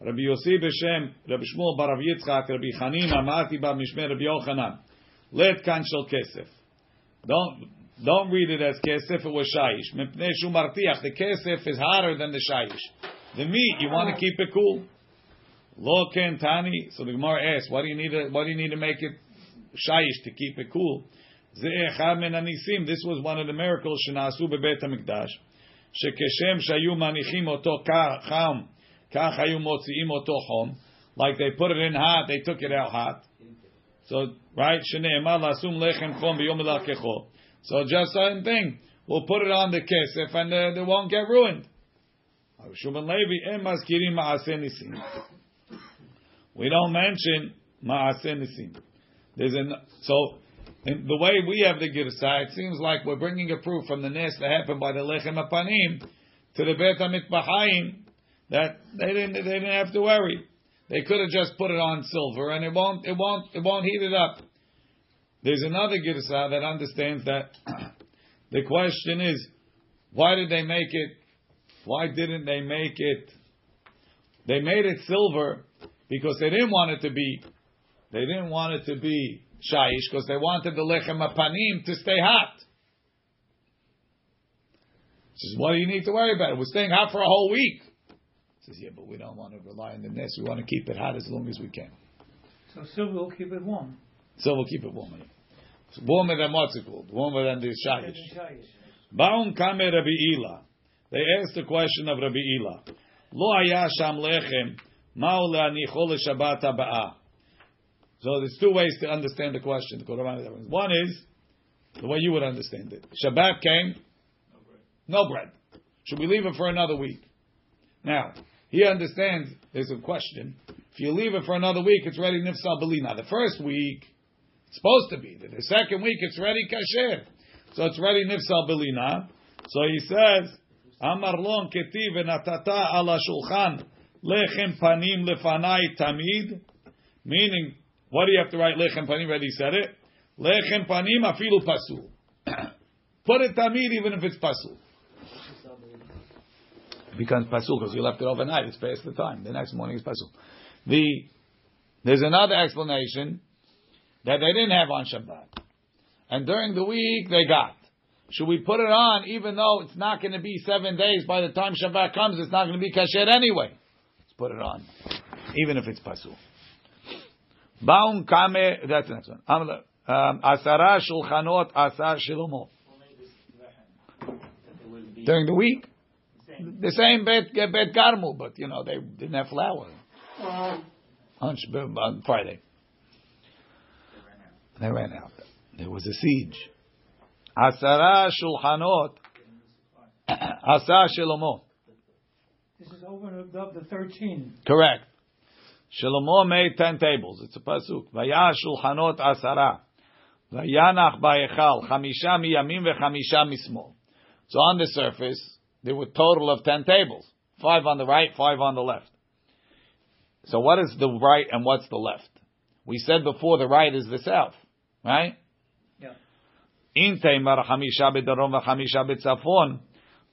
Rabbi Yossi b'Shem, Rabbi Shmuel bar Rav Yitzchak, Rabbi Chanina, Amati bar Mishmei, Rabbi Yochanan. Let kan shel kesef. Don't. Don't read it as kesef, it was shayish. Mipnei shu martiach. The kesef is harder than the shayish. The meat, you want to keep it cool. Lo ken tani. So the Gemara asks, why do you need to, why do you need to make it shayish to keep it cool? Ze'echad min hanisim. This was one of the miracles shenasu bebeit hamikdash. Shekeshem shayu manichim oto cham, kach hayu motziim oto chom. Like they put it in hot, they took it out hot. So right, shene'emad lasum lechem chom biyom elakechol. So just certain thing. We'll put it on the kesef and uh, they won't get ruined. We don't mention ma'aseh nisim. There's an, so in the way we have the girsah, it seems like we're bringing a proof from the nes that happened by the lechem apanim to the Beit HaMikdash that they didn't they didn't have to worry. They could have just put it on silver and it won't it won't it won't heat it up. There's another Girsah that understands that the question is, why did they make it, why didn't they make it, they made it silver because they didn't want it to be, they didn't want it to be shayish because they wanted the lechem apanim to stay hot. He says, what do you need to worry about? It was staying hot for a whole week. He says, yeah, but we don't want to rely on the nest. We want to keep it hot as long as we can. So silver will keep it warm. Silver will keep it warm. Yeah. It's warmer than what's it called? Warmer than the shayish. Baum kameh Rabbi Ila. They asked the question of Rabbi Ila. Lo haya sham lechem, ma'u le'anichol le'shabbat ha'ba'ah. So there's two ways to understand the question. One is the way you would understand it. Shabbat came, no bread. No bread. Should we leave it for another week? Now, he understands there's a question. If you leave it for another week, it's ready nifsal belina. The first week, it's supposed to be. The second week, it's ready kasher. So it's ready nifsal belina. So he says, Amar lon ketiv v'natata ala shulchan lechem panim lefanai tamid. Meaning, what do you have to write? Lechem panim. Already said it. Lechem panim afilu pasul. Put it tamid even if it's pasul. It becomes pasul because you left it overnight. It's past the time. The next morning is pasul. The there's another explanation that they didn't have on Shabbat, and during the week they got. Should we put it on even though it's not going to be seven days? By the time Shabbat comes, it's not going to be kasher anyway. Let's put it on, even if it's pasul. Baum kame, that's the next one. Asara shulchanot asar shilomo. During the week, the same bet bet garmu, but you know they didn't have flour on Friday. They ran out. There was a siege. Asara shulchanot asar shilomo. This is over and above the thirteen. Correct. Shlomo made ten tables. It's a pasuk. Vayah shulchanot asara. Vayanach ba'echal. Chamisha miyamin vechamisha mismol. So on the surface, there were a total of ten tables. Five on the right, five on the left. So what is the right and what's the left? We said before the right is the south. Right? Yeah. In teimar chamisha bedarom v'chamisha betzafon.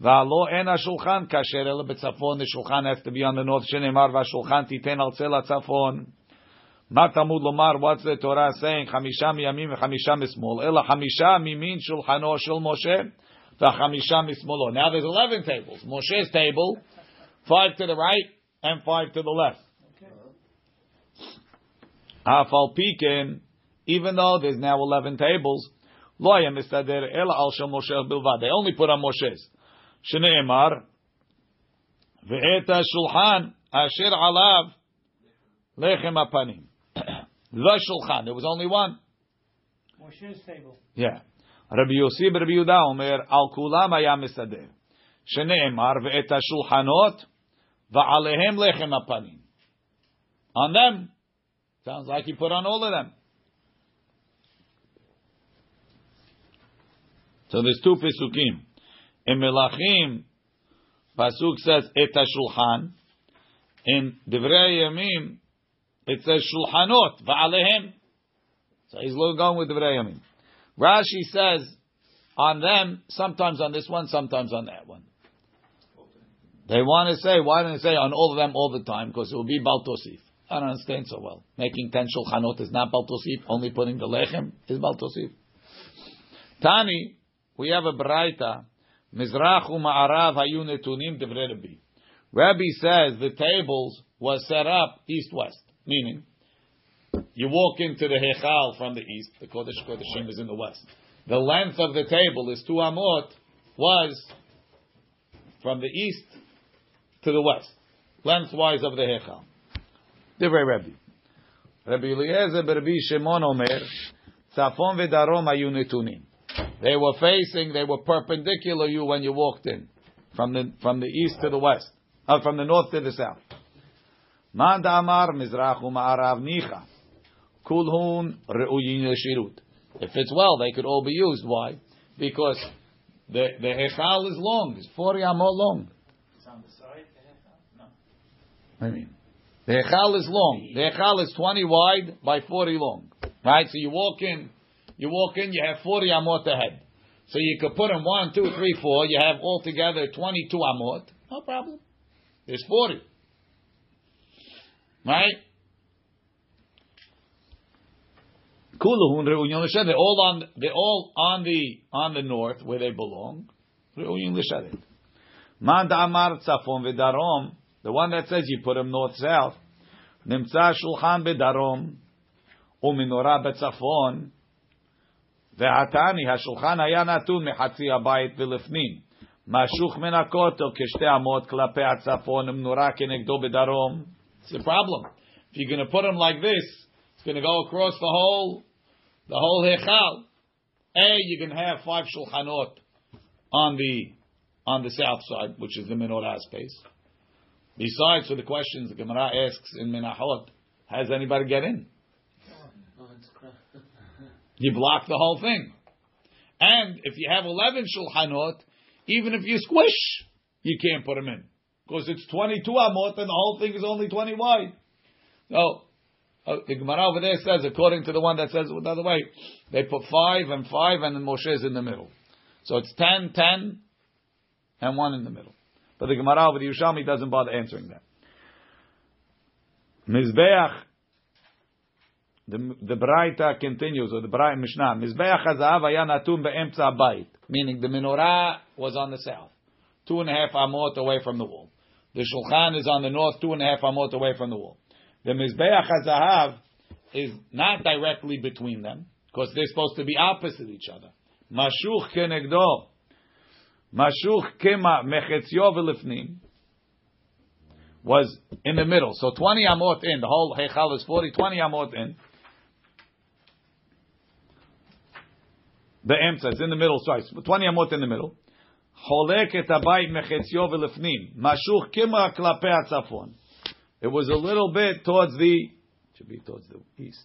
V'alo en hashulchan kasher el betzafon. The shulchan has to be on the north. Shenemar v'shulchan titen al tzel hatzafon. Matamud lomar, what's the Torah saying? Chamisha miyamin v'chamisha mismol. Ela chamisha mimin shulchano shel Moshe. V'chamisha mismolo. Now there's eleven tables. Moshe's table, five to the right and five to the left. Hafal piken, even though there's now eleven tables, lo ya mistader ela al shel Moshe bilvad. They only put on Moshe's. Shneimar ve'eta shulchan asher alav lechem apanim. The shulchan. There was only one. Moshe's table. Yeah. Rabbi Yossi Rabbi Yehuda Omer al kulam haya mistader. Shneimar ve'eta shulchanot va'alehem lechem apanim. On them. Sounds like he put on all of them. So there's two pesukim. In Melachim, pasuk says et hashulchan. In Divrei Yamim, it says shulchanot va'alehem. So he's going with Divrei Yamim. Rashi says on them, sometimes on this one, sometimes on that one. They want to say, why don't they say on all of them all the time? Because it will be Bal Tosif. I don't understand so well. Making ten shulchanot is not Bal Tosif. Only putting the lechem is Bal Tosif. Tani, we have a beraita. Mizrach u'ma'arav hayu netunim divrei Rabbi. Rabbi says the tables were set up east-west. Meaning, you walk into the hechal from the east. The Kodesh Kodshim is in the west. The length of the table is two amot. Was from the east to the west. Lengthwise of the hechal. Divrei Rabbi. Rabbi Eliezer Rabbi Shimon Omer, Tzafon v'darom hayu netunim. They were facing, they were perpendicular you when you walked in. From the from the east to the west. Uh, from the north to the south. Man da'amar mizrach u'ma'arav nicha. Kulhun re'uyin l'shirut. If it's well, they could all be used. Why? Because the the hechal is long. It's forty amot long. It's on the side, the hechal? No. I mean, the hechal is long. The hechal is twenty wide by forty long. Right? So you walk in, you walk in, you have forty amot ahead. So you could put in one, two, three, four. You have altogether twenty-two amot. No problem. There's forty. Right? They're all on, they're all on the on the north where they belong. ראויים לשרת. מה דאמר צפון ודרום, the one that says you put him north south, נמצא שולחן בדרום, ומנורה בצפון, והתני, השולחן היה נתון מחצי הבית ולפנים, משוך מן הכותל כשתי אמות כלפי הצפון, ומנורה כנגדו בדרום. It's a problem. If you're going to put him like this, it's going to go across the whole, the whole hechal. A, you can have five shulchanot on the on the south side, which is the menorah space. Besides, for the questions the Gemara asks in Menachot, how does anybody get in? You block the whole thing. And if you have eleven shulchanot, even if you squish, you can't put them in because it's twenty-two amot and the whole thing is only twenty wide. So uh, the Gemara over there says, according to the one that says it the other way, they put five and five and then Moshe's in the middle. So it's ten, ten, and one in the middle. But the Gemara over the Yerushalmi doesn't bother answering that. Mizbeach, the, the Braita continues, or the Braita Mishnah, Mizbeach hazav haya natun be'emtza habayit, meaning the menorah was on the south, two and a half amot away from the wall. The shulchan is on the north, two and a half amot away from the wall. The Mizbeach HaZahav is not directly between them, because they're supposed to be opposite each other. Mashuch kenegdo. Mashuch kema mechetzio v'lifnim was in the middle. So twenty amot in. The whole Heichal is forty, twenty amot in. The Emtza is in the middle, sorry. twenty amot in the middle. Cholek et habayit mechetzio v'lifnim. Mashuch kema klapei hatzafon. It was a little bit towards the, it should be towards the east.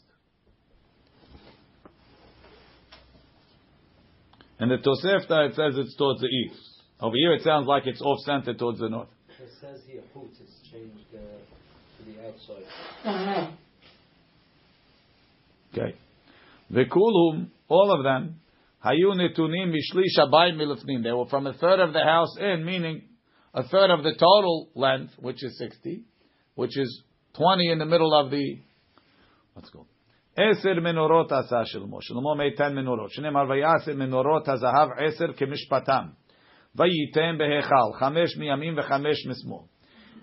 And the Tosefta, it says it's towards the east. Over here it sounds like it's off-center towards the north. It says here, Hutz is changed uh, to the outside. Uh-huh. Okay. V'kulhum, all of them, hayu netunim mishlish habayit milifnim. They were from a third of the house in, meaning a third of the total length, which is sixty. Which is twenty in the middle of the. Let's go. Eser menorot asa Shlomo. Shlomo made ten menorot. Shneimar vayaser menorot hazahav eser kemishpatam. Vayitem behechal chamesh miyamin vechamesh mismol.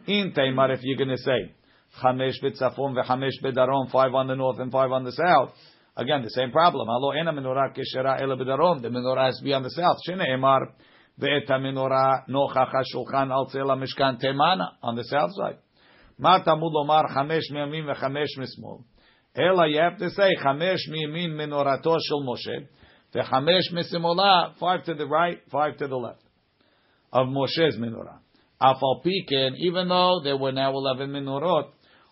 In Tamar, if you're going to say chamesh betzafon vechamesh bedarom, five on the north and five on the south. Again, the same problem. Halo ena menorah keshera ele bedarom. The menorah has to be on the south. Shneimar veeta menorah nochacha shulchan al tzela mishkan temana on the south side. Ma tamud lomar chamesh miyamin vechamesh mismol. Ela, you have to say chamesh miyamin menorato shel Moshe, vechamesh mismola, five to the right, five to the left of Moshe's menorah. Afal piken, even though there were now eleven menorot,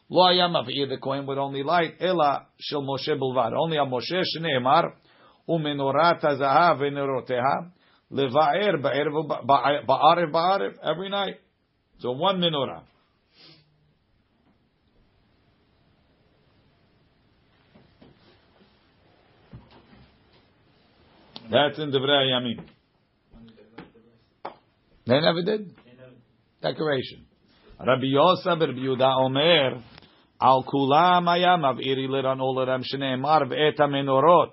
lo haya mav'ir, the Kohen would only light ela shel Moshe bilvad, only a Moshe shneimar umenorat hazahav venoroteha levaer ba'arev ba'arev every night. So one menorah. That's in Devrei Yamim. They never did? Decoration. Rabbi Yosef Rabbi Yehuda Omer, Al Kulam Hayam Aviri Liran Olaram Shneimar Ve'eta Menorot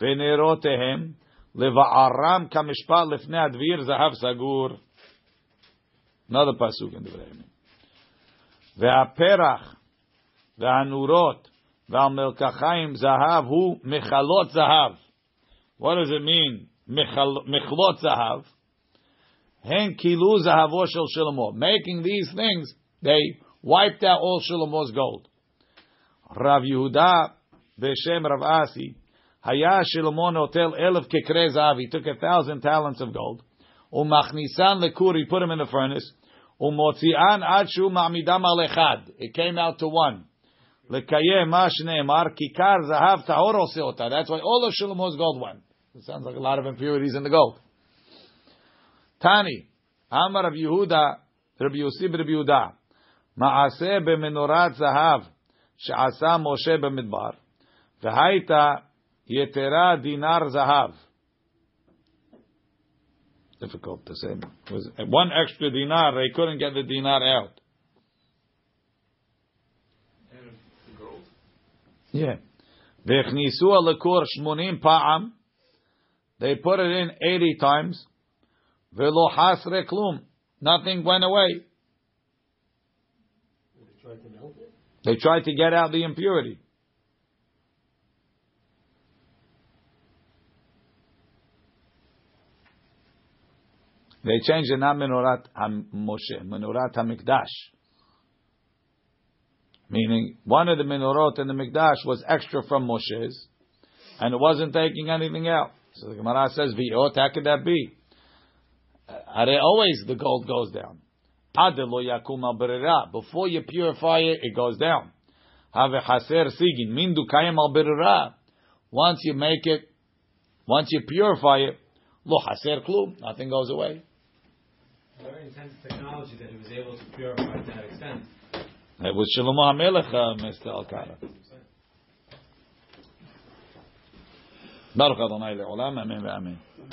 Ve'nerotehem Leva'aram Kamishpat Lifnei Advir Zahav Sagur. Another pasuk in Devrei Yamim. Ve'aperach Ve'anurot Ve'amelkachaim Zahav Hu Mechalot Zahav. What does it mean? Mechlot zahav, hen kilu zahavo shel Shlomo. Making these things, they wiped out all Shlomo's gold. Rav Yehuda b'shem Rav Asi haya Shlomo notel elef kikre zahav. He took a thousand talents of gold. Umachnisan lekur. He put him in the furnace. Umotzian ad shu ma'amidam alechad. It came out to one. Lekayem ma shneimar kikar zahav tahor oseota. That's why all of Shlomo's gold went. It sounds like a lot of impurities in the gold. Tani, Amar of Yehuda, Rabbi Yosef Rabbi Yehuda, Maaseh b'menorat zahav she'asa Moshe b'midbar, v'haita yetera dinar zahav. Difficult to say. It was one extra dinar. They couldn't get the dinar out. And the gold. Yeah. V'chnisu alakor shmonim pa'am. They put it in eighty times. Velo hasre klum. Nothing went away. They tried to melt it? They tried to get out the impurity. They changed the name Menorat HaMoshe, Menorat HaMikdash. Meaning, one of the menorot in the Mikdash was extra from Moshe's, and it wasn't taking anything out. So the Gemara says, V'yot, how could that be? Are they always the gold goes down? Adelo yakum al-berira. Before you purify it, it goes down. Have haser sigin. Mindu kayim al-berira. Once you make it, once you purify it, lo haser klum. Nothing goes away. Very intense technology that he was able to purify to that extent. It was Shlomo HaMelech, Mister Al-Kara. Baruch Adonai le'olam, amen ve'amen.